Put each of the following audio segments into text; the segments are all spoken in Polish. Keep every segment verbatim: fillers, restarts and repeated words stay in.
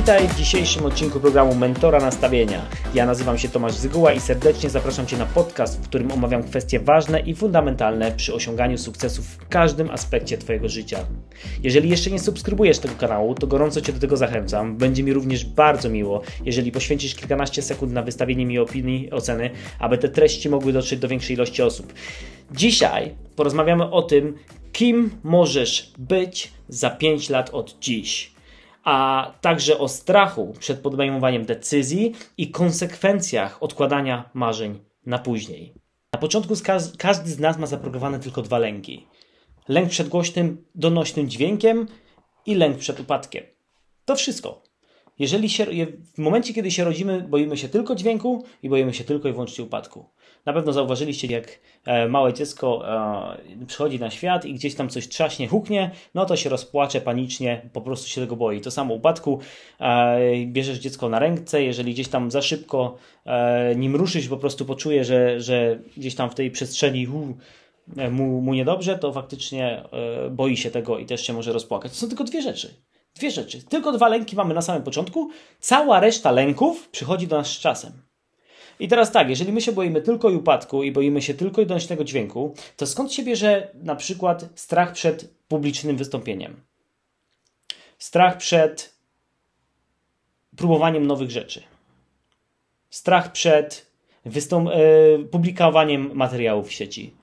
Witaj w dzisiejszym odcinku programu Mentora Nastawienia. Ja nazywam się Tomasz Zygła i serdecznie zapraszam Cię na podcast, w którym omawiam kwestie ważne i fundamentalne przy osiąganiu sukcesów w każdym aspekcie Twojego życia. Jeżeli jeszcze nie subskrybujesz tego kanału, to gorąco Cię do tego zachęcam. Będzie mi również bardzo miło, jeżeli poświęcisz kilkanaście sekund na wystawienie mi opinii, oceny, aby te treści mogły dotrzeć do większej ilości osób. Dzisiaj porozmawiamy o tym, kim możesz być za pięć lat od dziś, a także o strachu przed podejmowaniem decyzji i konsekwencjach odkładania marzeń na później. Na początku każdy z nas ma zaprogramowane tylko dwa lęki. Lęk przed głośnym, donośnym dźwiękiem i lęk przed upadkiem. To wszystko. Jeżeli się, w momencie, kiedy się rodzimy, boimy się tylko dźwięku i boimy się tylko i wyłącznie upadku. Na pewno zauważyliście, jak małe dziecko przychodzi na świat i gdzieś tam coś trzaśnie, huknie, no to się rozpłacze panicznie, po prostu się tego boi. To samo upadku, bierzesz dziecko na ręce, jeżeli gdzieś tam za szybko nim ruszysz, po prostu poczuje, że, że gdzieś tam w tej przestrzeni hu, mu, mu niedobrze, to faktycznie boi się tego i też się może rozpłakać. To są tylko dwie rzeczy. Dwie rzeczy. Tylko dwa lęki mamy na samym początku. Cała reszta lęków przychodzi do nas z czasem. I teraz tak, jeżeli my się boimy tylko i upadku i boimy się tylko i donośnego dźwięku, to skąd się bierze na przykład strach przed publicznym wystąpieniem? Strach przed próbowaniem nowych rzeczy. Strach przed wystą- yy, publikowaniem materiałów w sieci.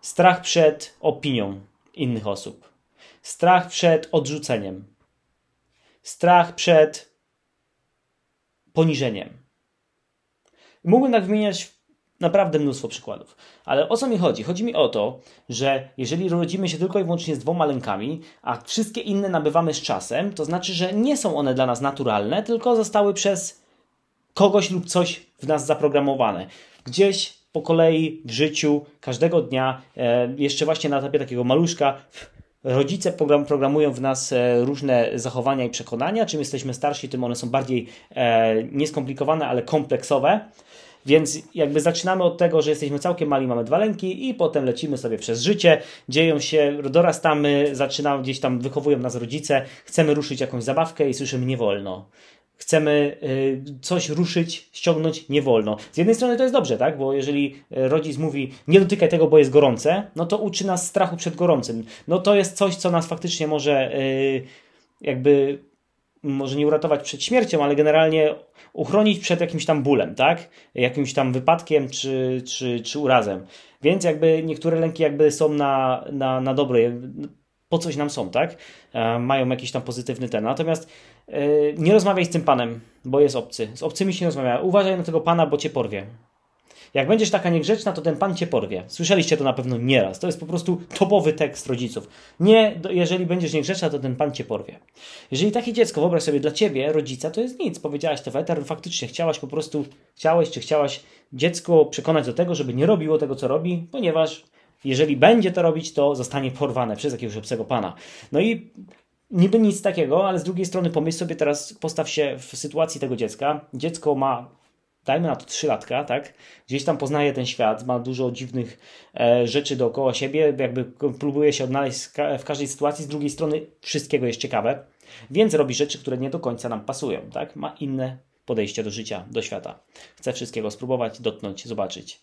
Strach przed opinią innych osób. Strach przed odrzuceniem. Strach przed poniżeniem. Mógłbym tak wymieniać naprawdę mnóstwo przykładów. Ale o co mi chodzi? Chodzi mi o to, że jeżeli rodzimy się tylko i wyłącznie z dwoma lękami, a wszystkie inne nabywamy z czasem, to znaczy, że nie są one dla nas naturalne, tylko zostały przez kogoś lub coś w nas zaprogramowane. Gdzieś po kolei w życiu, każdego dnia, jeszcze właśnie na etapie takiego maluszka, rodzice program, programują w nas różne zachowania i przekonania. Czym jesteśmy starsi, tym one są bardziej e, nieskomplikowane, ale kompleksowe. Więc jakby zaczynamy od tego, że jesteśmy całkiem mali, mamy dwa lęki i potem lecimy sobie przez życie. Dzieją się, dorastamy, zaczynamy gdzieś tam, wychowują nas rodzice. Chcemy ruszyć jakąś zabawkę i słyszymy nie wolno. Chcemy coś ruszyć, ściągnąć, nie wolno. Z jednej strony to jest dobrze, tak? Bo jeżeli rodzic mówi, nie dotykaj tego, bo jest gorące, no to uczy nas strachu przed gorącym. No to jest coś, co nas faktycznie może jakby, może nie uratować przed śmiercią, ale generalnie uchronić przed jakimś tam bólem, tak? Jakimś tam wypadkiem czy, czy, czy urazem. Więc jakby niektóre lęki jakby są na, na, na dobre. Po coś nam są, tak? E, mają jakiś tam pozytywny ten. Natomiast e, nie rozmawiaj z tym panem, bo jest obcy. Z obcymi się nie rozmawia. Uważaj na tego pana, bo cię porwie. Jak będziesz taka niegrzeczna, to ten pan cię porwie. Słyszeliście to na pewno nieraz. To jest po prostu topowy tekst rodziców. Nie, jeżeli będziesz niegrzeczna, to ten pan cię porwie. Jeżeli takie dziecko, wyobraź sobie, dla ciebie, rodzica, to jest nic. Powiedziałaś to w eter, faktycznie chciałaś po prostu, chciałeś czy chciałaś dziecko przekonać do tego, żeby nie robiło tego, co robi, ponieważ jeżeli będzie to robić, to zostanie porwane przez jakiegoś obcego pana. No i niby nic takiego, ale z drugiej strony pomyśl sobie teraz, postaw się w sytuacji tego dziecka. Dziecko ma, dajmy na to trzylatka, tak? Gdzieś tam poznaje ten świat, ma dużo dziwnych e, rzeczy dookoła siebie, jakby próbuje się odnaleźć w każdej sytuacji. Z drugiej strony wszystkiego jest ciekawe, więc robi rzeczy, które nie do końca nam pasują, tak? Ma inne podejście do życia, do świata. Chce wszystkiego spróbować, dotknąć, zobaczyć.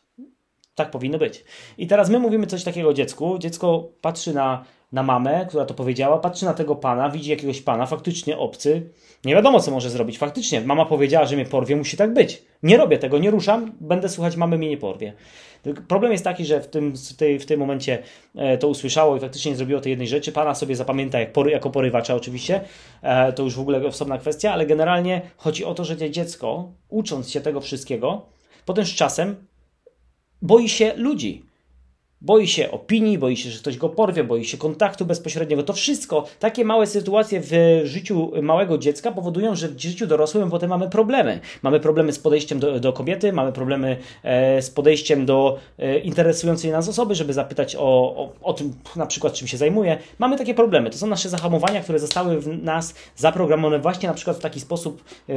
Tak powinno być. I teraz my mówimy coś takiego o dziecku. Dziecko patrzy na, na mamę, która to powiedziała, patrzy na tego pana, widzi jakiegoś pana, faktycznie obcy. Nie wiadomo, co może zrobić. Faktycznie, mama powiedziała, że mnie porwie, musi tak być. Nie robię tego, nie ruszam, będę słuchać, mamy mnie nie porwie. Problem jest taki, że w tym, w tym momencie to usłyszało i faktycznie nie zrobiło tej jednej rzeczy. Pana sobie zapamięta jak pory, jako porywacza oczywiście. To już w ogóle osobna kwestia, ale generalnie chodzi o to, że dziecko, ucząc się tego wszystkiego, potem z czasem boi się ludzi, boi się opinii, boi się, że ktoś go porwie, boi się kontaktu bezpośredniego. To wszystko, takie małe sytuacje w życiu małego dziecka powodują, że w życiu dorosłym potem mamy problemy. Mamy problemy z podejściem do, do kobiety, mamy problemy e, z podejściem do e, interesującej nas osoby, żeby zapytać o, o, o tym, na przykład czym się zajmuje. Mamy takie problemy. To są nasze zahamowania, które zostały w nas zaprogramowane właśnie na przykład w taki sposób, e,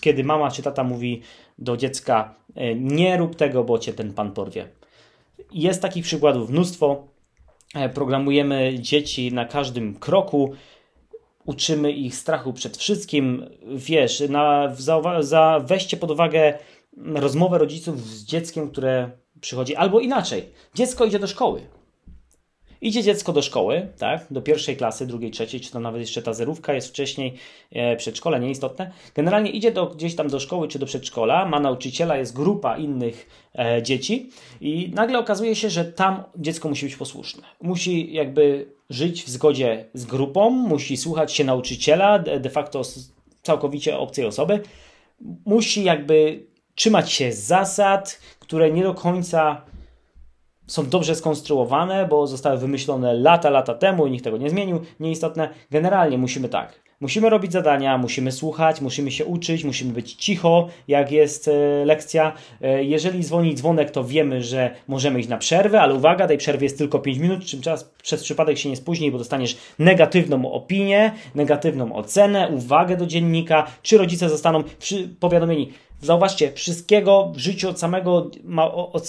kiedy mama czy tata mówi do dziecka, nie rób tego, bo cię ten pan porwie. Jest takich przykładów mnóstwo. Programujemy dzieci na każdym kroku. uczymy ich strachu przed wszystkim. Wiesz, na, za, za weźcie pod uwagę rozmowę rodziców z dzieckiem, które przychodzi. Albo inaczej, dziecko idzie do szkoły. Idzie dziecko do szkoły, tak? Do pierwszej klasy, drugiej, trzeciej, czy tam nawet jeszcze ta zerówka jest wcześniej, e, przedszkole, nieistotne. Generalnie idzie do, gdzieś tam do szkoły czy do przedszkola, ma nauczyciela, jest grupa innych e, dzieci i nagle okazuje się, że tam dziecko musi być posłuszne. Musi jakby żyć w zgodzie z grupą, musi słuchać się nauczyciela, de facto całkowicie obcej osoby. Musi jakby trzymać się zasad, które nie do końca są dobrze skonstruowane, bo zostały wymyślone lata, lata temu i nikt tego nie zmienił. Nieistotne. Generalnie musimy tak. Musimy robić zadania, musimy słuchać, musimy się uczyć, musimy być cicho, jak jest lekcja. Jeżeli dzwoni dzwonek, to wiemy, że możemy iść na przerwę, ale uwaga, tej przerwy jest tylko pięć minut, czym czas przez przypadek się nie spóźni, bo dostaniesz negatywną opinię, negatywną ocenę, uwagę do dziennika, czy rodzice zostaną powiadomieni. Zauważcie, wszystkiego w życiu od samego, od,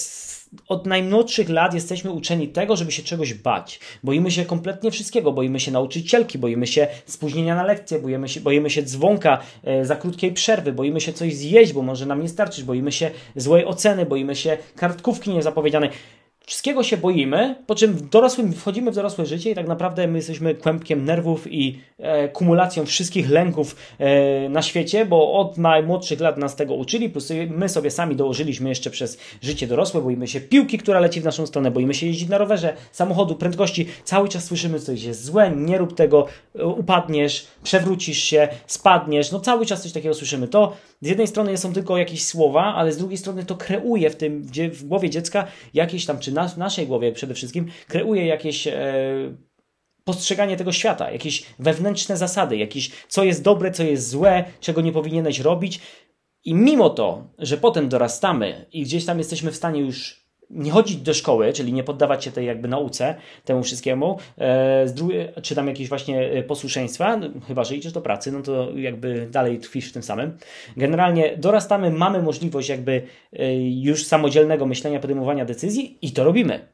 od najmłodszych lat jesteśmy uczeni tego, żeby się czegoś bać. Boimy się kompletnie wszystkiego, boimy się nauczycielki, boimy się spóźnienia na lekcję, boimy się, boimy się dzwonka e, za krótkiej przerwy, boimy się coś zjeść, bo może nam nie starczyć, boimy się złej oceny, boimy się kartkówki niezapowiedzianej. Wszystkiego się boimy, po czym w dorosłym, wchodzimy w dorosłe życie i tak naprawdę my jesteśmy kłębkiem nerwów i e, kumulacją wszystkich lęków e, na świecie, bo od najmłodszych lat nas tego uczyli, plus my sobie sami dołożyliśmy jeszcze przez życie dorosłe, boimy się piłki, która leci w naszą stronę, boimy się jeździć na rowerze, samochodu, prędkości, cały czas słyszymy, że coś jest złe, nie rób tego, upadniesz, przewrócisz się, spadniesz, no cały czas coś takiego słyszymy. To z jednej strony są tylko jakieś słowa, ale z drugiej strony to kreuje w tym, gdzie w głowie dziecka jakieś tam, czy na, w naszej głowie przede wszystkim, kreuje jakieś e, postrzeganie tego świata, jakieś wewnętrzne zasady, jakieś co jest dobre, co jest złe, czego nie powinieneś robić. I mimo to, że potem dorastamy i gdzieś tam jesteśmy w stanie już nie chodzić do szkoły, czyli nie poddawać się tej jakby nauce, temu wszystkiemu, e, czy tam jakieś właśnie posłuszeństwa, no, chyba że idziesz do pracy, no to jakby dalej tkwisz w tym samym. Generalnie dorastamy, mamy możliwość jakby e, już samodzielnego myślenia, podejmowania decyzji i to robimy.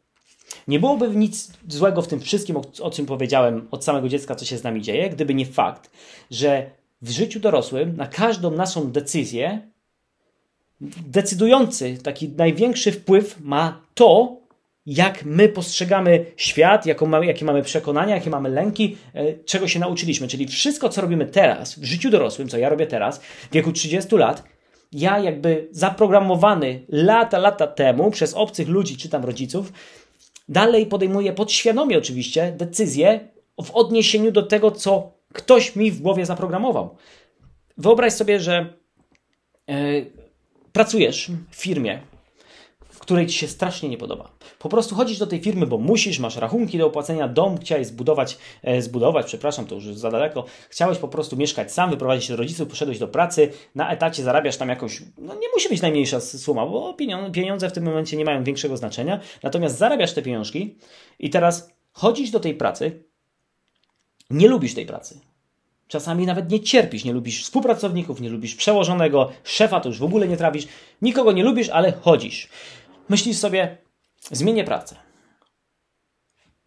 Nie byłoby nic złego w tym wszystkim, o, o czym powiedziałem od samego dziecka, co się z nami dzieje, gdyby nie fakt, że w życiu dorosłym na każdą naszą decyzję decydujący, taki największy wpływ ma to, jak my postrzegamy świat, jaką, jakie mamy przekonania, jakie mamy lęki, czego się nauczyliśmy. Czyli wszystko, co robimy teraz, w życiu dorosłym, co ja robię teraz, w wieku trzydziestu lat, ja jakby zaprogramowany lata, lata temu przez obcych ludzi, czy tam rodziców, dalej podejmuję podświadomie oczywiście decyzje w odniesieniu do tego, co ktoś mi w głowie zaprogramował. Wyobraź sobie, że Yy, pracujesz w firmie, w której Ci się strasznie nie podoba. Po prostu chodzisz do tej firmy, bo musisz, masz rachunki do opłacenia, dom chciałeś zbudować, e, zbudować, przepraszam, to już za daleko, chciałeś po prostu mieszkać sam, wyprowadzić się do rodziców, poszedłeś do pracy, na etacie zarabiasz tam jakąś, no nie musi być najmniejsza suma, bo pieniądze w tym momencie nie mają większego znaczenia, natomiast zarabiasz te pieniążki i teraz chodzisz do tej pracy, nie lubisz tej pracy. Czasami nawet nie cierpisz, nie lubisz współpracowników, nie lubisz przełożonego, szefa to już w ogóle nie trawisz, nikogo nie lubisz, ale chodzisz. Myślisz sobie, zmienię pracę.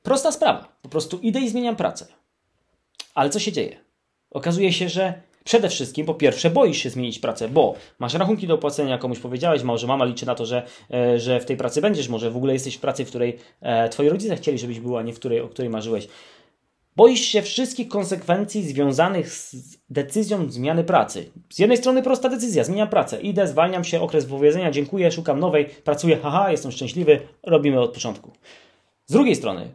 Prosta sprawa, po prostu idę i zmieniam pracę. Ale co się dzieje? Okazuje się, że przede wszystkim, po pierwsze, boisz się zmienić pracę, bo masz rachunki do opłacenia, komuś powiedziałeś, może mama liczy na to, że, że w tej pracy będziesz, może w ogóle jesteś w pracy, w której twoi rodzice chcieli, żebyś była, a nie w której, o której marzyłeś. Boisz się wszystkich konsekwencji związanych z decyzją zmiany pracy. Z jednej strony prosta decyzja, zmieniam pracę, idę, zwalniam się, okres wypowiedzenia, dziękuję, szukam nowej, pracuję, haha, jestem szczęśliwy, robimy od początku. Z drugiej strony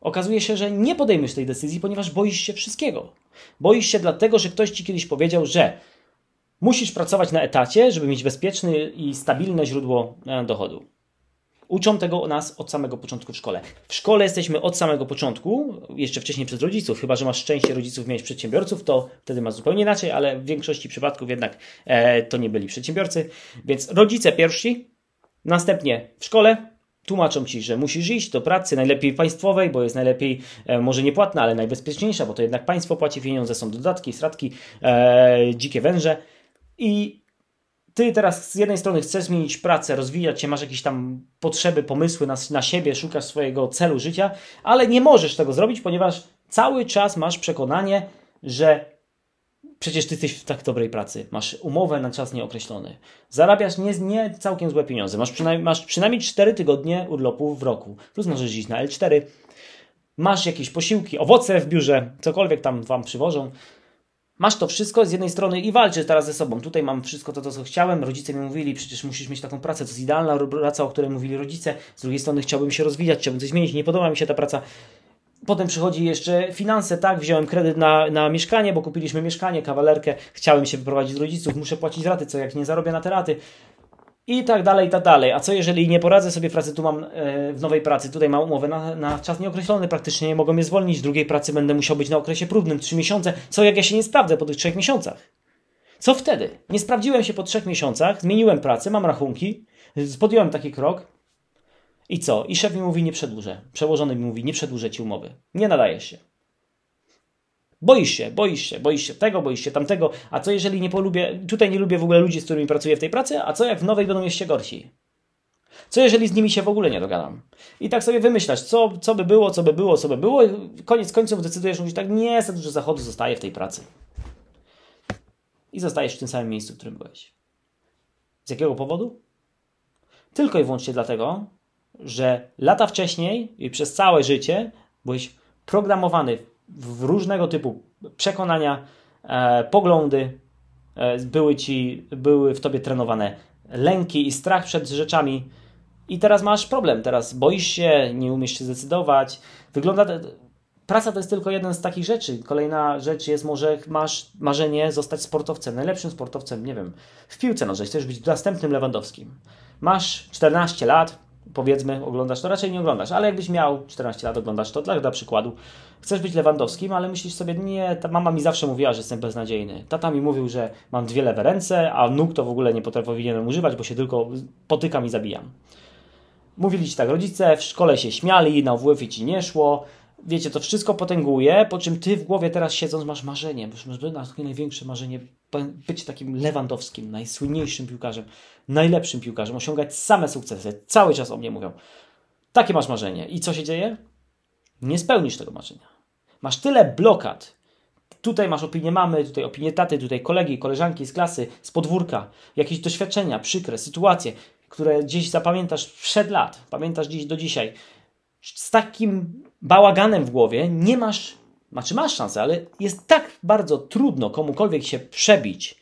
okazuje się, że nie podejmiesz tej decyzji, ponieważ boisz się wszystkiego. Boisz się dlatego, że ktoś Ci kiedyś powiedział, że musisz pracować na etacie, żeby mieć bezpieczne i stabilne źródło dochodu. Uczą tego nas od samego początku w szkole. W szkole jesteśmy od samego początku, jeszcze wcześniej przez rodziców, chyba że masz szczęście rodziców mieć przedsiębiorców, to wtedy masz zupełnie inaczej, ale w większości przypadków jednak e, to nie byli przedsiębiorcy. Więc rodzice pierwsi, następnie w szkole tłumaczą Ci, że musisz iść do pracy, najlepiej państwowej, bo jest najlepiej, e, może nie płatna, ale najbezpieczniejsza, bo to jednak państwo płaci pieniądze, są dodatki, stratki, e, dzikie węże i Ty teraz z jednej strony chcesz zmienić pracę, rozwijać się, masz jakieś tam potrzeby, pomysły na, na siebie, szukasz swojego celu życia, ale nie możesz tego zrobić, ponieważ cały czas masz przekonanie, że przecież ty jesteś w tak dobrej pracy, masz umowę na czas nieokreślony, zarabiasz nie, nie całkiem złe pieniądze, masz przynajmniej, masz przynajmniej cztery tygodnie urlopu w roku, plus możesz iść na el cztery, masz jakieś posiłki, owoce w biurze, cokolwiek tam wam przywożą. Masz to wszystko z jednej strony i walczysz teraz ze sobą. Tutaj mam wszystko to, to, co chciałem. Rodzice mi mówili, przecież musisz mieć taką pracę, to jest idealna praca, o której mówili rodzice. Z drugiej strony chciałbym się rozwijać, chciałbym coś zmienić, nie podoba mi się ta praca. Potem przychodzi jeszcze finanse, tak? Wziąłem kredyt na, na mieszkanie, bo kupiliśmy mieszkanie, kawalerkę. Chciałem się wyprowadzić z rodziców, muszę płacić raty, co jak nie zarobię na te raty. I tak dalej, i tak dalej. A co jeżeli nie poradzę sobie pracy, tu mam e, w nowej pracy, tutaj mam umowę na, na czas nieokreślony, praktycznie nie mogą mnie zwolnić, w drugiej pracy będę musiał być na okresie próbnym, trzy miesiące. Co jak ja się nie sprawdzę po tych trzech miesiącach? Co wtedy? Nie sprawdziłem się po trzech miesiącach, zmieniłem pracę, mam rachunki, podjąłem taki krok i co? I szef mi mówi, nie przedłużę. Przełożony mi mówi, nie przedłużę ci umowy. Nie nadajesz się. Boisz się, boisz się, boisz się tego, boisz się tamtego, a co jeżeli nie polubię, tutaj nie lubię w ogóle ludzi, z którymi pracuję w tej pracy, a co jak w nowej będą jeszcze gorsi? Co jeżeli z nimi się w ogóle nie dogadam? I tak sobie wymyślasz, co, co by było, co by było, co by było, koniec końców decydujesz, mówisz tak, nie, za dużo zachodu, zostaję w tej pracy. I zostajesz w tym samym miejscu, w którym byłeś. Z jakiego powodu? Tylko i wyłącznie dlatego, że lata wcześniej i przez całe życie byłeś programowany w różnego typu przekonania, e, poglądy, e, były, ci, były w tobie trenowane lęki i strach przed rzeczami i teraz masz problem, teraz boisz się, nie umiesz się zdecydować. Wygląda, praca to jest tylko jeden z takich rzeczy. Kolejna rzecz jest może masz marzenie zostać sportowcem, najlepszym sportowcem, nie wiem, w piłce nożnej, chcesz być następnym Lewandowskim. Masz czternaście lat, powiedzmy, oglądasz to, raczej nie oglądasz, ale jakbyś miał czternaście lat, oglądasz to, dla przykładu. Chcesz być Lewandowskim, ale myślisz sobie, nie, ta mama mi zawsze mówiła, że jestem beznadziejny. Tata mi mówił, że mam dwie lewe ręce, a nóg to w ogóle nie potrafiłem używać, bo się tylko potykam i zabijam. Mówili ci tak rodzice, w szkole się śmiali, na U W F ci nie szło. Wiecie, to wszystko potęguje, po czym ty w głowie teraz siedząc masz marzenie, masz takie największe marzenie, być takim Lewandowskim, najsłynniejszym piłkarzem, najlepszym piłkarzem, osiągać same sukcesy, cały czas o mnie mówią. Takie masz marzenie. I co się dzieje? Nie spełnisz tego marzenia. Masz tyle blokad. Tutaj masz opinię mamy, tutaj opinię taty, tutaj kolegi, koleżanki z klasy, z podwórka, jakieś doświadczenia, przykre sytuacje, które gdzieś zapamiętasz przed lat, pamiętasz gdzieś do dzisiaj. Z takim bałaganem w głowie nie masz, znaczy masz szansę, ale jest tak bardzo trudno komukolwiek się przebić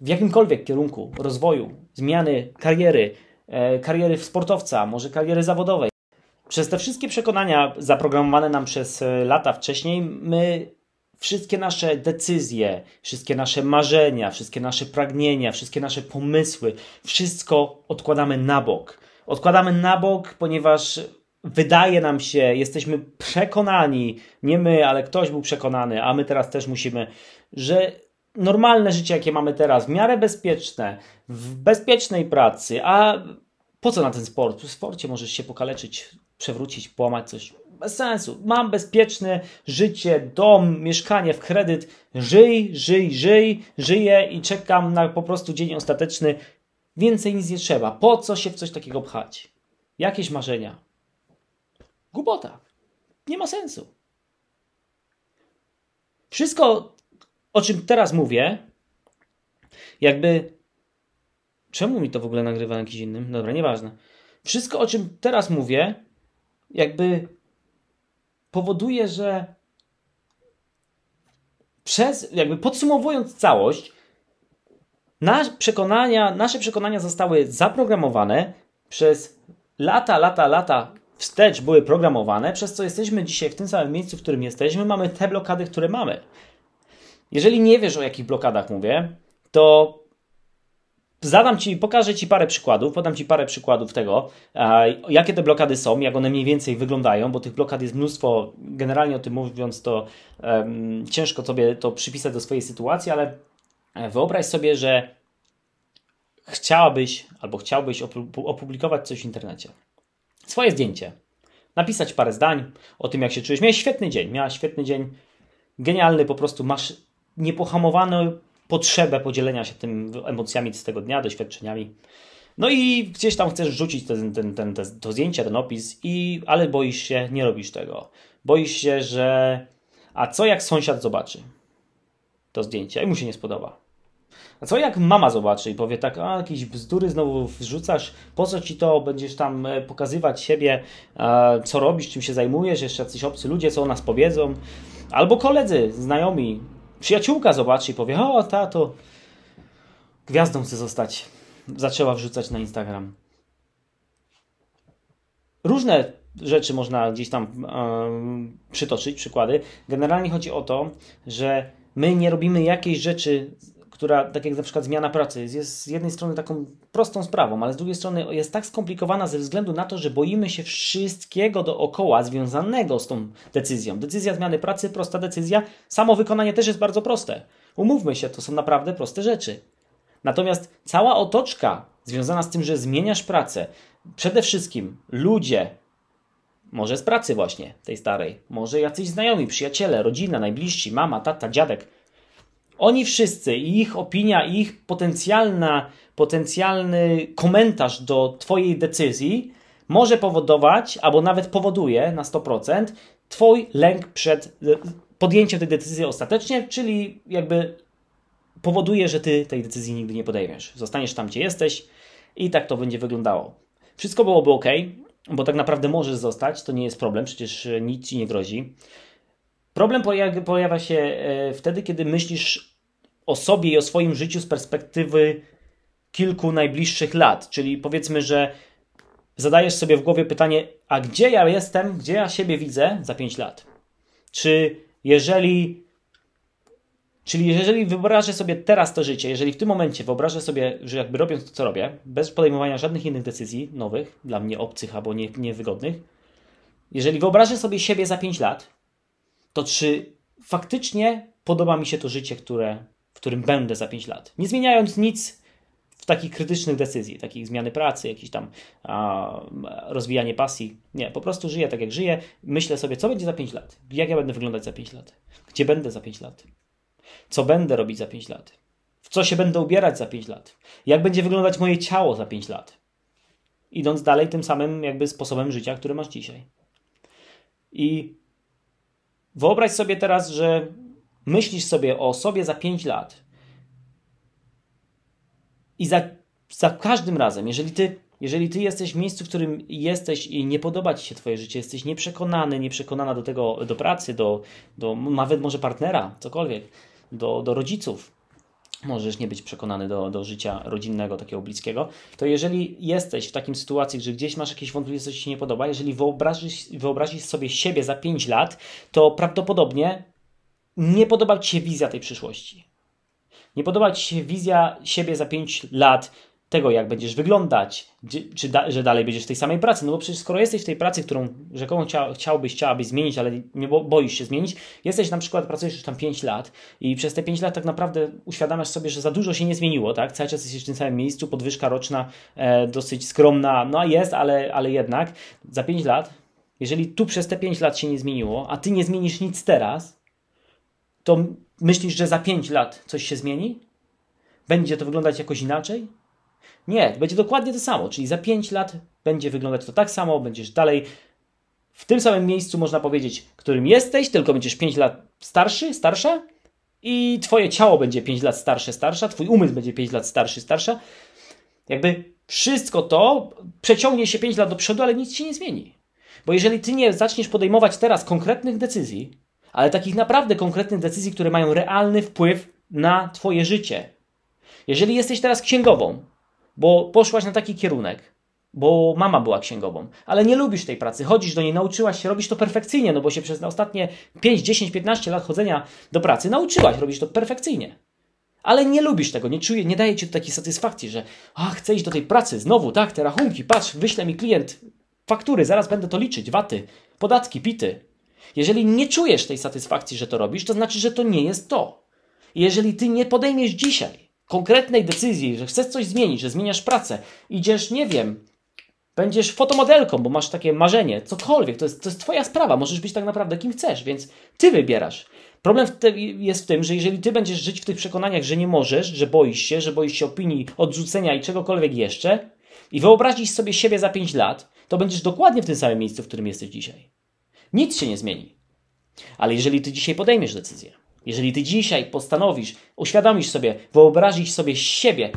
w jakimkolwiek kierunku rozwoju, zmiany kariery, e, kariery sportowca, może kariery zawodowej. Przez te wszystkie przekonania zaprogramowane nam przez lata wcześniej, my wszystkie nasze decyzje, wszystkie nasze marzenia, wszystkie nasze pragnienia, wszystkie nasze pomysły, wszystko odkładamy na bok. Odkładamy na bok, ponieważ wydaje nam się, jesteśmy przekonani, nie my, ale ktoś był przekonany, a my teraz też musimy, że normalne życie, jakie mamy teraz, w miarę bezpieczne, w bezpiecznej pracy, a po co na ten sport? W sporcie możesz się pokaleczyć, przewrócić, połamać coś. Bez sensu. Mam bezpieczne życie, dom, mieszkanie w kredyt. Żyj, żyj, żyj, żyję i czekam na po prostu dzień ostateczny. Więcej nic nie trzeba. Po co się w coś takiego pchać? Jakieś marzenia. Głupota. Nie ma sensu. Wszystko, o czym teraz mówię, jakby... Czemu mi to w ogóle nagrywa na jakiś innym? Dobra, nieważne. Wszystko, o czym teraz mówię, jakby powoduje, że przez, jakby podsumowując całość, nasze przekonania, nasze przekonania zostały zaprogramowane przez lata, lata, lata wstecz były programowane, przez co jesteśmy dzisiaj w tym samym miejscu, w którym jesteśmy, mamy te blokady, które mamy. Jeżeli nie wiesz, o jakich blokadach mówię, to zadam Ci, pokażę Ci parę przykładów, podam Ci parę przykładów tego, jakie te blokady są, jak one mniej więcej wyglądają, bo tych blokad jest mnóstwo, generalnie o tym mówiąc, to um, ciężko sobie to przypisać do swojej sytuacji, ale wyobraź sobie, że chciałabyś albo chciałbyś opublikować coś w internecie. Swoje zdjęcie, napisać parę zdań o tym, jak się czujesz. Miałeś świetny dzień, miałaś świetny dzień, genialny, po prostu masz niepohamowany potrzebę podzielenia się tym emocjami z tego dnia, doświadczeniami. No i gdzieś tam chcesz rzucić ten, ten, ten, ten, to zdjęcie, ten opis, i, ale boisz się, nie robisz tego. Boisz się, że a co jak sąsiad zobaczy? to zdjęcie i mu się nie spodoba. A co jak mama zobaczy i powie tak, a jakieś bzdury znowu wrzucasz, po co ci to, będziesz tam pokazywać siebie, co robisz, czym się zajmujesz, jeszcze jacyś obcy ludzie, co o nas powiedzą. Albo koledzy, znajomi, przyjaciółka zobaczy i powie, o tato, gwiazdą chce zostać, zaczęła wrzucać na Instagram. Różne rzeczy można gdzieś tam yy, przytoczyć, przykłady. Generalnie chodzi o to, że my nie robimy jakiejś rzeczy, która, tak jak na przykład zmiana pracy, jest z jednej strony taką prostą sprawą, ale z drugiej strony jest tak skomplikowana ze względu na to, że boimy się wszystkiego dookoła związanego z tą decyzją. Decyzja zmiany pracy, prosta decyzja, samo wykonanie też jest bardzo proste. Umówmy się, to są naprawdę proste rzeczy. Natomiast cała otoczka związana z tym, że zmieniasz pracę, przede wszystkim ludzie, może z pracy właśnie, tej starej, może jacyś znajomi, przyjaciele, rodzina, najbliżsi, mama, tata, dziadek, oni wszyscy i ich opinia, i ich potencjalna, potencjalny komentarz do twojej decyzji może powodować, albo nawet powoduje na sto procent twój lęk przed podjęciem tej decyzji ostatecznie, czyli jakby powoduje, że ty tej decyzji nigdy nie podejmiesz. Zostaniesz tam, gdzie jesteś i tak to będzie wyglądało. Wszystko byłoby ok, bo tak naprawdę możesz zostać, to nie jest problem, przecież nic ci nie grozi. Problem pojawia się wtedy, kiedy myślisz o sobie i o swoim życiu z perspektywy kilku najbliższych lat. Czyli powiedzmy, że zadajesz sobie w głowie pytanie, a gdzie ja jestem, gdzie ja siebie widzę za pięć lat? Czy jeżeli, czyli jeżeli wyobrażę sobie teraz to życie, jeżeli w tym momencie wyobrażę sobie, że jakby robiąc to, co robię, bez podejmowania żadnych innych decyzji nowych, dla mnie obcych albo nie, niewygodnych, jeżeli wyobrażę sobie siebie za pięć lat, to czy faktycznie podoba mi się to życie, które, w którym będę za pięć lat? Nie zmieniając nic w takich krytycznych decyzji, takich zmiany pracy, jakieś tam a, rozwijanie pasji. Nie, po prostu żyję tak, jak żyję. Myślę sobie, co będzie za pięć lat? Jak ja będę wyglądać za pięć lat? Gdzie będę za pięć lat? Co będę robić za pięć lat? W co się będę ubierać za pięć lat? Jak będzie wyglądać moje ciało za pięć lat? Idąc dalej tym samym jakby sposobem życia, który masz dzisiaj. I wyobraź sobie teraz, że myślisz sobie o sobie za pięć lat i za, za każdym razem, jeżeli ty, jeżeli ty jesteś w miejscu, w którym jesteś i nie podoba ci się twoje życie, jesteś nieprzekonany, nieprzekonana do tego, do pracy, do, do nawet może partnera, cokolwiek, do, do rodziców, możesz nie być przekonany do, do życia rodzinnego, takiego bliskiego, to jeżeli jesteś w takim sytuacji, że gdzieś masz jakieś wątpliwości, coś ci się nie podoba, jeżeli wyobrazisz, wyobrazisz sobie siebie za pięć lat, to prawdopodobnie nie podoba ci się wizja tej przyszłości. Nie podoba ci się wizja siebie za pięć lat, tego jak będziesz wyglądać, gdzie, czy da, że dalej będziesz w tej samej pracy, no bo przecież skoro jesteś w tej pracy, którą rzekomo chcia, chciałbyś, chciałabyś zmienić, ale nie bo, boisz się zmienić, jesteś na przykład, pracujesz już tam pięć lat i przez te pięć lat tak naprawdę uświadamiasz sobie, że za dużo się nie zmieniło, tak? Cały czas jesteś w tym samym miejscu, podwyżka roczna e, dosyć skromna, no jest, ale, ale jednak za pięć lat, jeżeli tu przez te pięć lat się nie zmieniło, a ty nie zmienisz nic teraz, to myślisz, że za pięć lat coś się zmieni? Będzie to wyglądać jakoś inaczej? Nie, będzie dokładnie to samo, czyli za pięć lat będzie wyglądać to tak samo, będziesz dalej w tym samym miejscu, można powiedzieć, którym jesteś, tylko będziesz pięć lat starszy, starsza i twoje ciało będzie pięć lat starsze, starsza, twój umysł będzie pięć lat starszy, starsza. Jakby wszystko to przeciągnie się pięć lat do przodu, ale nic się nie zmieni. Bo jeżeli ty nie zaczniesz podejmować teraz konkretnych decyzji, ale takich naprawdę konkretnych decyzji, które mają realny wpływ na twoje życie. Jeżeli jesteś teraz księgową, bo poszłaś na taki kierunek, bo mama była księgową, ale nie lubisz tej pracy, chodzisz do niej, nauczyłaś się, robisz to perfekcyjnie, no bo się przez ostatnie pięć, dziesięć, piętnaście lat chodzenia do pracy nauczyłaś, robisz to perfekcyjnie. Ale nie lubisz tego, nie czuje, nie daje ci takiej satysfakcji, że a, chcę iść do tej pracy, znowu, tak, te rachunki, patrz, wyśle mi klient faktury, zaraz będę to liczyć, waty, podatki, pity. Jeżeli nie czujesz tej satysfakcji, że to robisz, to znaczy, że to nie jest to. Jeżeli ty nie podejmiesz dzisiaj konkretnej decyzji, że chcesz coś zmienić, że zmieniasz pracę, idziesz, nie wiem, będziesz fotomodelką, bo masz takie marzenie, cokolwiek, to jest, to jest twoja sprawa, możesz być tak naprawdę kim chcesz, więc ty wybierasz. Problem w te, jest w tym, że jeżeli ty będziesz żyć w tych przekonaniach, że nie możesz, że boisz się, że boisz się opinii, odrzucenia i czegokolwiek jeszcze i wyobrazisz sobie siebie za pięć lat, to będziesz dokładnie w tym samym miejscu, w którym jesteś dzisiaj. Nic się nie zmieni. Ale jeżeli ty dzisiaj podejmiesz decyzję, Jeżeli ty dzisiaj postanowisz, uświadomisz sobie, wyobrazić sobie siebie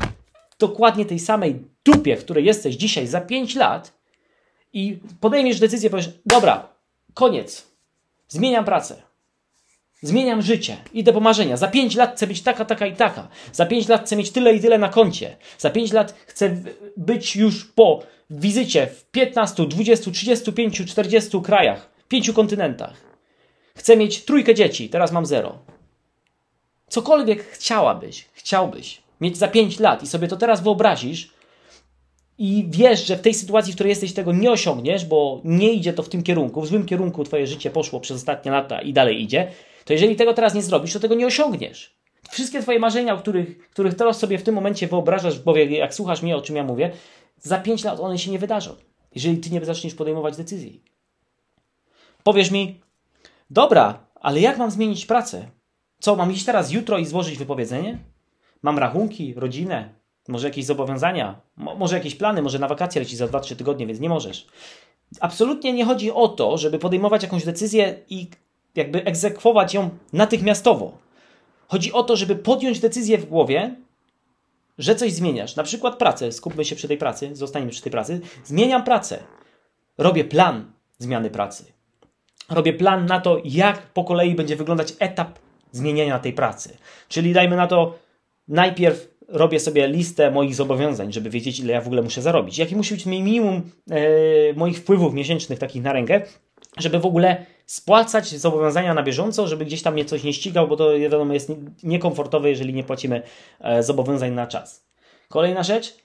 w dokładnie tej samej dupie, w której jesteś dzisiaj za pięć lat i podejmiesz decyzję, powiesz, dobra, koniec, zmieniam pracę, zmieniam życie, idę po marzenia. Za pięć lat chcę być taka, taka i taka. Za pięć lat chcę mieć tyle i tyle na koncie. Za pięć lat chcę być już po wizycie w piętnastu, dwudziestu, trzydziestu pięciu, czterdziestu krajach, pięciu kontynentach. Chcę mieć trójkę dzieci, teraz mam zero. Cokolwiek chciałabyś, chciałbyś mieć za pięć lat i sobie to teraz wyobrazisz i wiesz, że w tej sytuacji, w której jesteś, tego nie osiągniesz, bo nie idzie to w tym kierunku, w złym kierunku twoje życie poszło przez ostatnie lata i dalej idzie, to jeżeli tego teraz nie zrobisz, to tego nie osiągniesz. Wszystkie twoje marzenia, o których, których teraz sobie w tym momencie wyobrażasz, bo jak słuchasz mnie, o czym ja mówię, za pięć lat one się nie wydarzą, jeżeli ty nie zaczniesz podejmować decyzji. Powiesz mi, dobra, ale jak mam zmienić pracę? Co, mam iść teraz jutro i złożyć wypowiedzenie? Mam rachunki, rodzinę, może jakieś zobowiązania, mo może jakieś plany, może na wakacje lecisz za dwa, trzy tygodnie, więc nie możesz. Absolutnie nie chodzi o to, żeby podejmować jakąś decyzję i jakby egzekwować ją natychmiastowo. Chodzi o to, żeby podjąć decyzję w głowie, że coś zmieniasz. Na przykład pracę, skupmy się przy tej pracy, zostaniemy przy tej pracy. Zmieniam pracę, robię plan zmiany pracy. Robię plan na to, jak po kolei będzie wyglądać etap zmienienia tej pracy. Czyli dajmy na to, najpierw robię sobie listę moich zobowiązań, żeby wiedzieć, ile ja w ogóle muszę zarobić. Jaki musi być minimum e, moich wpływów miesięcznych takich na rękę, żeby w ogóle spłacać zobowiązania na bieżąco, żeby gdzieś tam mnie coś nie ścigał, bo to wiadomo jest niekomfortowe, jeżeli nie płacimy e, zobowiązań na czas. Kolejna rzecz,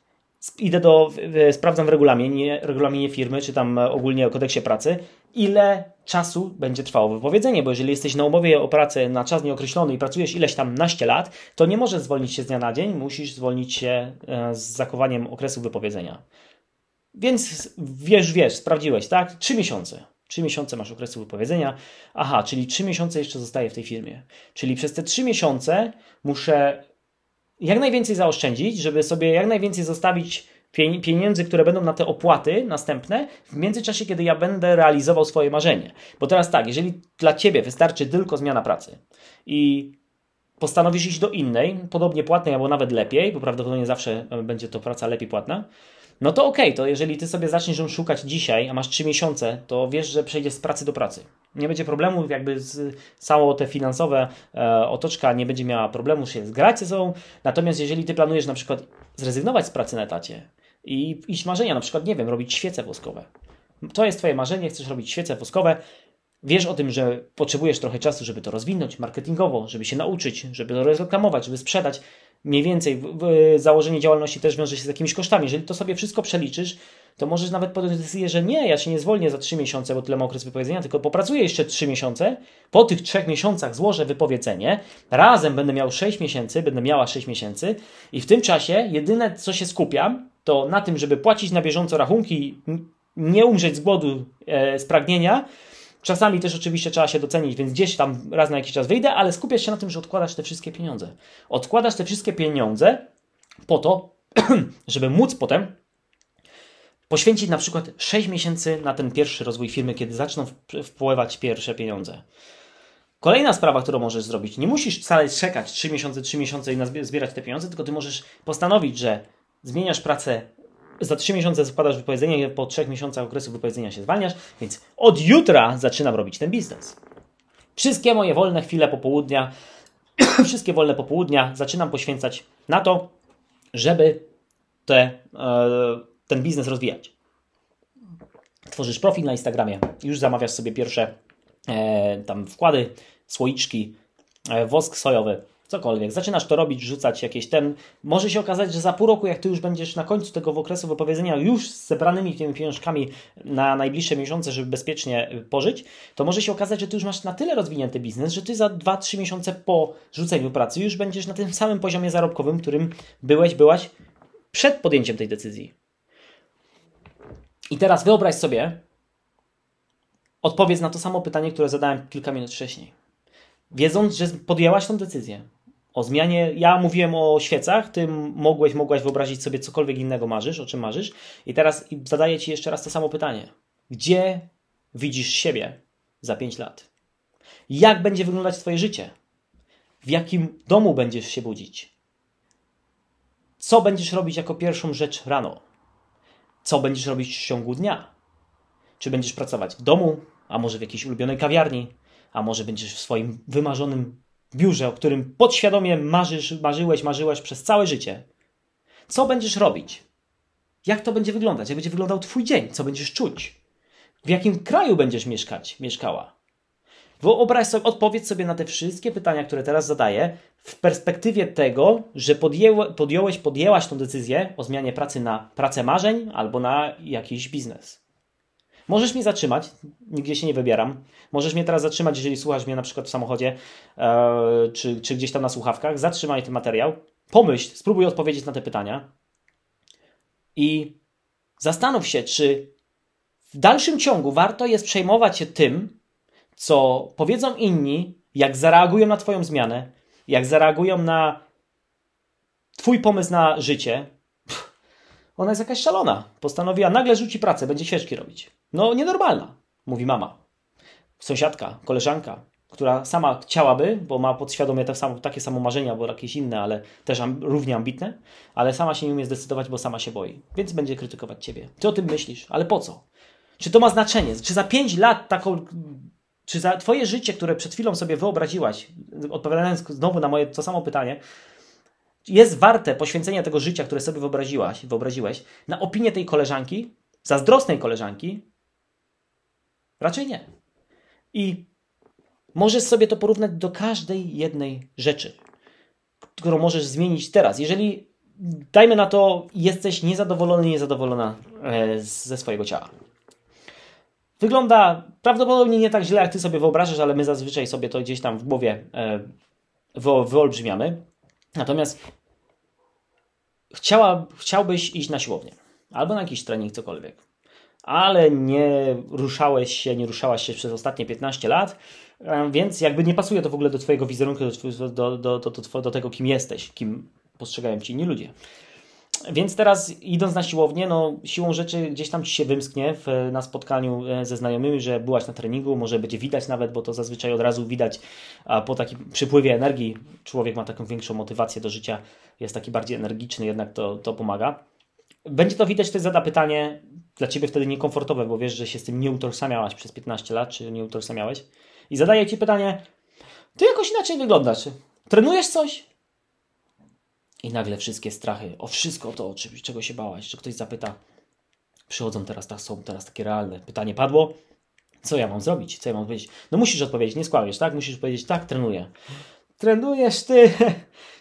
idę do, e, sprawdzam w regulaminie, regulaminie firmy, czy tam ogólnie o kodeksie pracy, ile czasu będzie trwało wypowiedzenie, bo jeżeli jesteś na umowie o pracę na czas nieokreślony i pracujesz ileś tam naście lat, to nie możesz zwolnić się z dnia na dzień, musisz zwolnić się z zachowaniem okresu wypowiedzenia. Więc wiesz, wiesz, sprawdziłeś, tak? Trzy miesiące. Trzy miesiące masz okresu wypowiedzenia. Aha, czyli trzy miesiące jeszcze zostaje w tej firmie. Czyli przez te trzy miesiące muszę jak najwięcej zaoszczędzić, żeby sobie jak najwięcej zostawić pieniędzy, które będą na te opłaty następne w międzyczasie, kiedy ja będę realizował swoje marzenie. Bo teraz tak, jeżeli dla Ciebie wystarczy tylko zmiana pracy i postanowisz iść do innej, podobnie płatnej albo nawet lepiej, bo prawdopodobnie zawsze będzie to praca lepiej płatna, no to okej, okay, to jeżeli Ty sobie zaczniesz ją szukać dzisiaj, a masz trzy miesiące, to wiesz, że przejdziesz z pracy do pracy. Nie będzie problemu, jakby z, całe te finansowe e, otoczka nie będzie miała problemu się zgrać ze sobą. Natomiast jeżeli Ty planujesz na przykład zrezygnować z pracy na etacie, i iść marzenia, na przykład, nie wiem, robić świece woskowe. To jest Twoje marzenie, chcesz robić świece woskowe, wiesz o tym, że potrzebujesz trochę czasu, żeby to rozwinąć marketingowo, żeby się nauczyć, żeby to reklamować, żeby sprzedać. Mniej więcej założenie działalności też wiąże się z jakimiś kosztami. Jeżeli to sobie wszystko przeliczysz, to możesz nawet podjąć decyzję, że nie, ja się nie zwolnię za trzy miesiące, bo tyle ma okres wypowiedzenia, tylko popracuję jeszcze trzy miesiące, po tych trzech miesiącach złożę wypowiedzenie, razem będę miał sześć miesięcy, będę miała sześć miesięcy i w tym czasie jedyne, co się skupiam, to na tym, żeby płacić na bieżąco rachunki, nie umrzeć z głodu, e, z pragnienia. Czasami też oczywiście trzeba się docenić, więc gdzieś tam raz na jakiś czas wyjdę, ale skupiasz się na tym, że odkładasz te wszystkie pieniądze. Odkładasz te wszystkie pieniądze po to, żeby móc potem poświęcić na przykład sześć miesięcy na ten pierwszy rozwój firmy, kiedy zaczną wpływać pierwsze pieniądze. Kolejna sprawa, którą możesz zrobić. Nie musisz wcale czekać trzy miesiące, trzy miesiące i zbierać te pieniądze, tylko ty możesz postanowić, że zmieniasz pracę, za trzy miesiące składasz wypowiedzenie, po trzech miesiącach okresu wypowiedzenia się zwalniasz, więc od jutra zaczynam robić ten biznes. Wszystkie moje wolne chwile popołudnia, wszystkie wolne popołudnia zaczynam poświęcać na to, żeby te, ten biznes rozwijać. Tworzysz profil na Instagramie, już zamawiasz sobie pierwsze tam wkłady, słoiczki, wosk sojowy, cokolwiek. Zaczynasz to robić, rzucać jakieś ten. Może się okazać, że za pół roku, jak Ty już będziesz na końcu tego okresu wypowiedzenia już z zebranymi tymi pieniążkami na najbliższe miesiące, żeby bezpiecznie pożyć, to może się okazać, że Ty już masz na tyle rozwinięty biznes, że Ty za dwa, trzy miesiące po rzuceniu pracy już będziesz na tym samym poziomie zarobkowym, którym byłeś, byłaś przed podjęciem tej decyzji. I teraz wyobraź sobie, odpowiedz na to samo pytanie, które zadałem kilka minut wcześniej. Wiedząc, że podjęłaś tą decyzję o zmianie, ja mówiłem o świecach, ty mogłeś, mogłaś wyobrazić sobie cokolwiek innego marzysz, o czym marzysz i teraz zadaję Ci jeszcze raz to samo pytanie. Gdzie widzisz siebie za pięć lat? Jak będzie wyglądać Twoje życie? w jakim domu będziesz się budzić, co będziesz robić jako pierwszą rzecz rano, co będziesz robić w ciągu dnia, czy będziesz pracować w domu, a może w jakiejś ulubionej kawiarni, a może będziesz w swoim wymarzonym biurze, o którym podświadomie marzysz, marzyłeś, marzyłaś przez całe życie. Co będziesz robić? Jak to będzie wyglądać? Jak będzie wyglądał twój dzień? Co będziesz czuć? W jakim kraju będziesz mieszkać, mieszkała? Wyobraź sobie, odpowiedz sobie na te wszystkie pytania, które teraz zadaję, w perspektywie tego, że podjęło, podjąłeś, podjęłaś tą decyzję o zmianie pracy na pracę marzeń albo na jakiś biznes. Możesz mnie zatrzymać, nigdzie się nie wybieram. Możesz mnie teraz zatrzymać, jeżeli słuchasz mnie na przykład w samochodzie yy, czy, czy gdzieś tam na słuchawkach. Zatrzymaj ten materiał, pomyśl, spróbuj odpowiedzieć na te pytania i zastanów się, czy w dalszym ciągu warto jest przejmować się tym, co powiedzą inni, jak zareagują na twoją zmianę, jak zareagują na twój pomysł na życie. Pff, ona jest jakaś szalona. Postanowiła, nagle rzuci pracę, będzie świeczki robić. No nienormalna, mówi mama, sąsiadka, koleżanka, która sama chciałaby, bo ma podświadomie te same, takie samo marzenia, bo jakieś inne, ale też amb- równie ambitne, ale sama się nie umie zdecydować, bo sama się boi, więc będzie krytykować ciebie. Ty o tym myślisz, ale po co? Czy to ma znaczenie? Czy za pięć lat taką... Czy za twoje życie, które przed chwilą sobie wyobraziłaś, odpowiadając znowu na moje to samo pytanie, jest warte poświęcenia tego życia, które sobie wyobraziłaś, wyobraziłeś, na opinię tej koleżanki, zazdrosnej koleżanki? Raczej nie. I możesz sobie to porównać do każdej jednej rzeczy, którą możesz zmienić teraz. Jeżeli, dajmy na to, jesteś niezadowolony, niezadowolona ze swojego ciała. Wygląda prawdopodobnie nie tak źle, jak ty sobie wyobrażasz, ale my zazwyczaj sobie to gdzieś tam w głowie wyolbrzymiamy. Natomiast chciała, chciałbyś iść na siłownię albo na jakiś trening, cokolwiek, ale nie ruszałeś się, nie ruszałaś się przez ostatnie piętnaście lat, więc jakby nie pasuje to w ogóle do twojego wizerunku, do, do, do, do, do tego, kim jesteś, kim postrzegają ci inni ludzie. Więc teraz idąc na siłownię, no siłą rzeczy gdzieś tam ci się wymsknie w, na spotkaniu ze znajomymi, że byłaś na treningu, może będzie widać nawet, bo to zazwyczaj od razu widać, a po takim przypływie energii człowiek ma taką większą motywację do życia, jest taki bardziej energiczny, jednak to, to pomaga. Będzie to widać, ktoś zada pytanie dla ciebie wtedy niekomfortowe, bo wiesz, że się z tym nie utożsamiałaś przez piętnaście lat, czy nie utożsamiałeś i zadaje ci pytanie, ty jakoś inaczej wyglądasz, trenujesz coś? I nagle wszystkie strachy, o wszystko to, czego się bałaś, że ktoś zapyta, przychodzą teraz, tak są teraz takie realne. Pytanie padło, co ja mam zrobić, co ja mam powiedzieć? No musisz odpowiedzieć, nie skłamiesz, tak? Musisz powiedzieć, tak, trenuję. Trenujesz ty,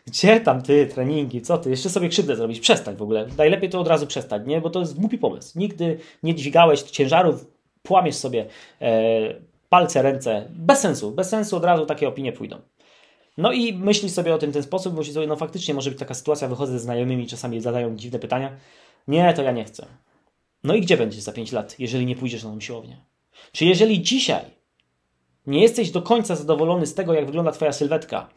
gdzie tam ty, treningi, co ty, jeszcze sobie krzywdę zrobić, przestań w ogóle. Najlepiej to od razu przestań, nie? Bo to jest głupi pomysł. Nigdy nie dźwigałeś ciężarów, płamiesz sobie e, palce, ręce, bez sensu, bez sensu od razu takie opinie pójdą. No i myślisz sobie o tym w ten sposób, myślisz sobie, no faktycznie może być taka sytuacja, wychodzę ze znajomymi, czasami zadają dziwne pytania. Nie, to ja nie chcę. No i gdzie będziesz za pięć lat, jeżeli nie pójdziesz na tą siłownię? Czy jeżeli dzisiaj nie jesteś do końca zadowolony z tego, jak wygląda twoja sylwetka,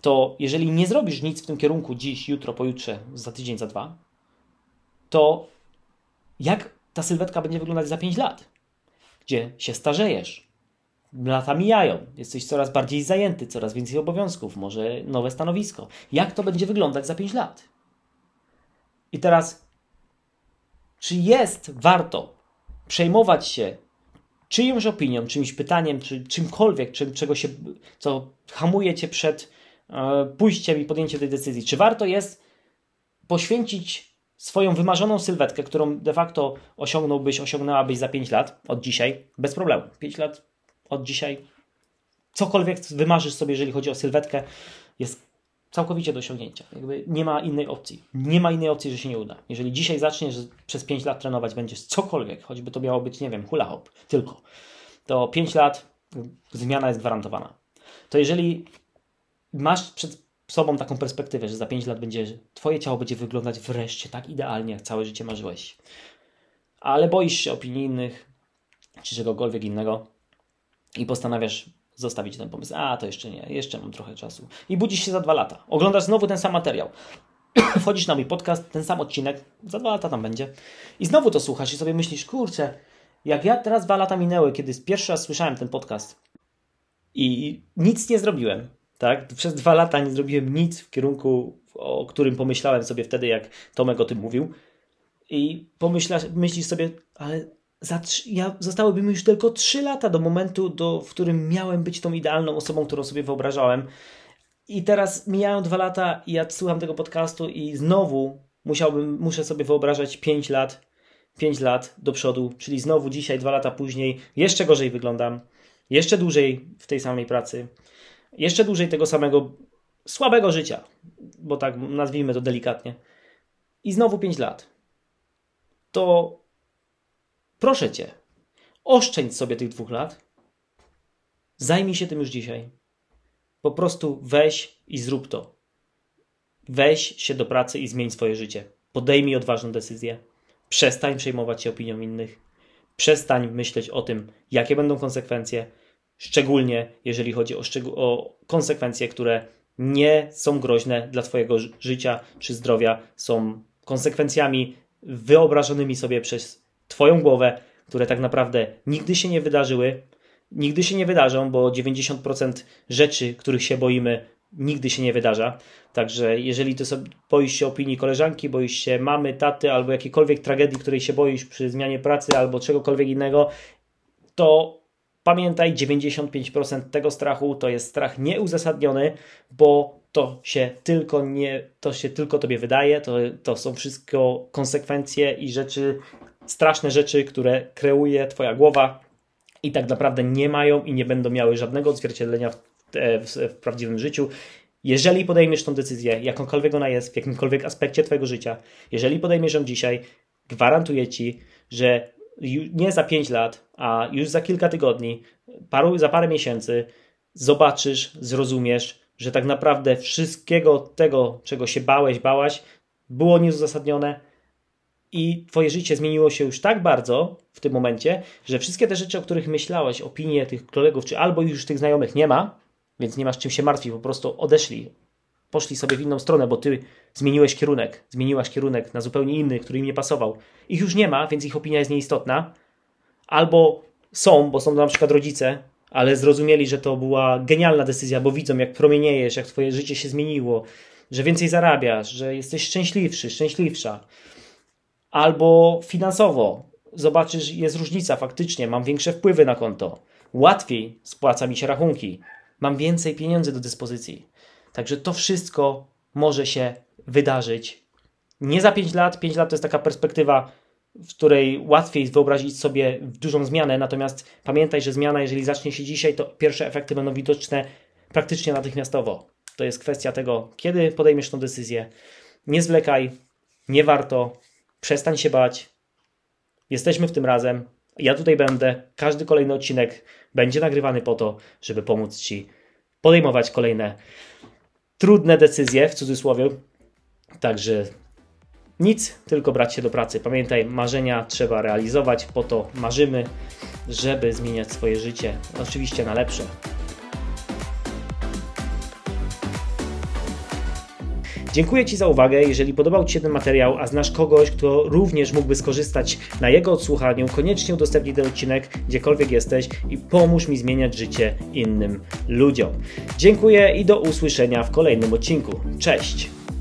to jeżeli nie zrobisz nic w tym kierunku dziś, jutro, pojutrze, za tydzień, za dwa, to jak ta sylwetka będzie wyglądać za pięć lat? Gdzie się starzejesz? Lata mijają, jesteś coraz bardziej zajęty, coraz więcej obowiązków, może nowe stanowisko. Jak to będzie wyglądać za pięć lat? I teraz, czy jest warto przejmować się czyjąś opinią, czymś pytaniem, czy czymkolwiek, czym, czego się, co hamuje cię przed e, pójściem i podjęciem tej decyzji? Czy warto jest poświęcić swoją wymarzoną sylwetkę, którą de facto osiągnąłbyś, osiągnęłabyś za pięć lat od dzisiaj, bez problemu, pięć lat od dzisiaj, cokolwiek wymarzysz sobie, jeżeli chodzi o sylwetkę, jest całkowicie do osiągnięcia. Jakby nie ma innej opcji. Nie ma innej opcji, że się nie uda. Jeżeli dzisiaj zaczniesz, że przez pięć lat trenować będziesz cokolwiek, choćby to miało być, nie wiem, hula hop, tylko, to pięć lat zmiana jest gwarantowana. To jeżeli masz przed sobą taką perspektywę, że za pięć lat będzie, twoje ciało będzie wyglądać wreszcie tak idealnie, jak całe życie marzyłeś, ale boisz się opinii innych, czy czegokolwiek innego, i postanawiasz zostawić ten pomysł. A, to jeszcze nie, jeszcze mam trochę czasu. I budzisz się za dwa lata. Oglądasz znowu ten sam materiał. Wchodzisz na mój podcast, ten sam odcinek, za dwa lata tam będzie. I znowu to słuchasz i sobie myślisz, kurczę, jak ja teraz dwa lata minęły, kiedy pierwszy raz słyszałem ten podcast i nic nie zrobiłem, Tak? Przez dwa lata nie zrobiłem nic w kierunku, o którym pomyślałem sobie wtedy, jak Tomek o tym mówił. I pomyślasz, myślisz sobie, ale za trzy, ja, zostałyby mi już tylko trzy lata do momentu, do, w którym miałem być tą idealną osobą, którą sobie wyobrażałem. I teraz mijają dwa lata i ja słucham tego podcastu i znowu musiałbym, muszę sobie wyobrażać pięć lat, pięć lat do przodu, czyli znowu dzisiaj, dwa lata później, jeszcze gorzej wyglądam, jeszcze dłużej w tej samej pracy, jeszcze dłużej tego samego słabego życia, bo tak nazwijmy to delikatnie. I znowu pięć lat. To proszę Cię, oszczędź sobie tych dwóch lat, zajmij się tym już dzisiaj. Po prostu weź i zrób to. Weź się do pracy i zmień swoje życie. Podejmij odważną decyzję. Przestań przejmować się opinią innych. Przestań myśleć o tym, jakie będą konsekwencje, szczególnie jeżeli chodzi o, szczegół- o konsekwencje, które nie są groźne dla Twojego ży- życia czy zdrowia. Są konsekwencjami wyobrażonymi sobie przez Twoją głowę, które tak naprawdę nigdy się nie wydarzyły, nigdy się nie wydarzą, bo dziewięćdziesiąt procent rzeczy, których się boimy, nigdy się nie wydarza. Także jeżeli ty sobie boisz się opinii koleżanki, boisz się mamy, taty albo jakiejkolwiek tragedii, której się boisz przy zmianie pracy albo czegokolwiek innego, to pamiętaj, dziewięćdziesiąt pięć procent tego strachu to jest strach nieuzasadniony, bo to się tylko, nie, to się tylko tobie wydaje, to, to są wszystko konsekwencje i rzeczy, straszne rzeczy, które kreuje twoja głowa i tak naprawdę nie mają i nie będą miały żadnego odzwierciedlenia w W, w prawdziwym życiu. Jeżeli podejmiesz tą decyzję, jakąkolwiek ona jest, w jakimkolwiek aspekcie twojego życia, jeżeli podejmiesz ją dzisiaj, gwarantuję ci, że ju, nie za pięć lat, a już za kilka tygodni, paru, za parę miesięcy zobaczysz, zrozumiesz, że tak naprawdę wszystkiego tego, czego się bałeś, bałaś, było nieuzasadnione i twoje życie zmieniło się już tak bardzo w tym momencie, że wszystkie te rzeczy, o których myślałeś, opinie tych kolegów, czy albo już tych znajomych nie ma, więc nie masz czym się martwić, po prostu odeszli, poszli sobie w inną stronę, bo ty zmieniłeś kierunek, zmieniłaś kierunek na zupełnie inny, który im nie pasował. Ich już nie ma, więc ich opinia jest nieistotna. Albo są, bo są na przykład rodzice, ale zrozumieli, że to była genialna decyzja, bo widzą, jak promieniejesz, jak twoje życie się zmieniło, że więcej zarabiasz, że jesteś szczęśliwszy, szczęśliwsza. Albo finansowo zobaczysz, jest różnica faktycznie, mam większe wpływy na konto, łatwiej spłaca mi się rachunki, mam więcej pieniędzy do dyspozycji. Także to wszystko może się wydarzyć. Nie za pięć lat. pięć lat to jest taka perspektywa, w której łatwiej wyobrazić sobie dużą zmianę. Natomiast pamiętaj, że zmiana, jeżeli zacznie się dzisiaj, to pierwsze efekty będą widoczne praktycznie natychmiastowo. To jest kwestia tego, kiedy podejmiesz tą decyzję. Nie zwlekaj, nie warto, przestań się bać. Jesteśmy w tym razem. Ja tutaj będę. Każdy kolejny odcinek będzie nagrywany po to, żeby pomóc Ci podejmować kolejne trudne decyzje, w cudzysłowie. Także nic, tylko brać się do pracy. Pamiętaj, marzenia trzeba realizować, po to marzymy, żeby zmieniać swoje życie. Oczywiście na lepsze. Dziękuję Ci za uwagę. Jeżeli podobał Ci się ten materiał, a znasz kogoś, kto również mógłby skorzystać na jego odsłuchaniu, koniecznie udostępnij ten odcinek, gdziekolwiek jesteś i pomóż mi zmieniać życie innym ludziom. Dziękuję i do usłyszenia w kolejnym odcinku. Cześć!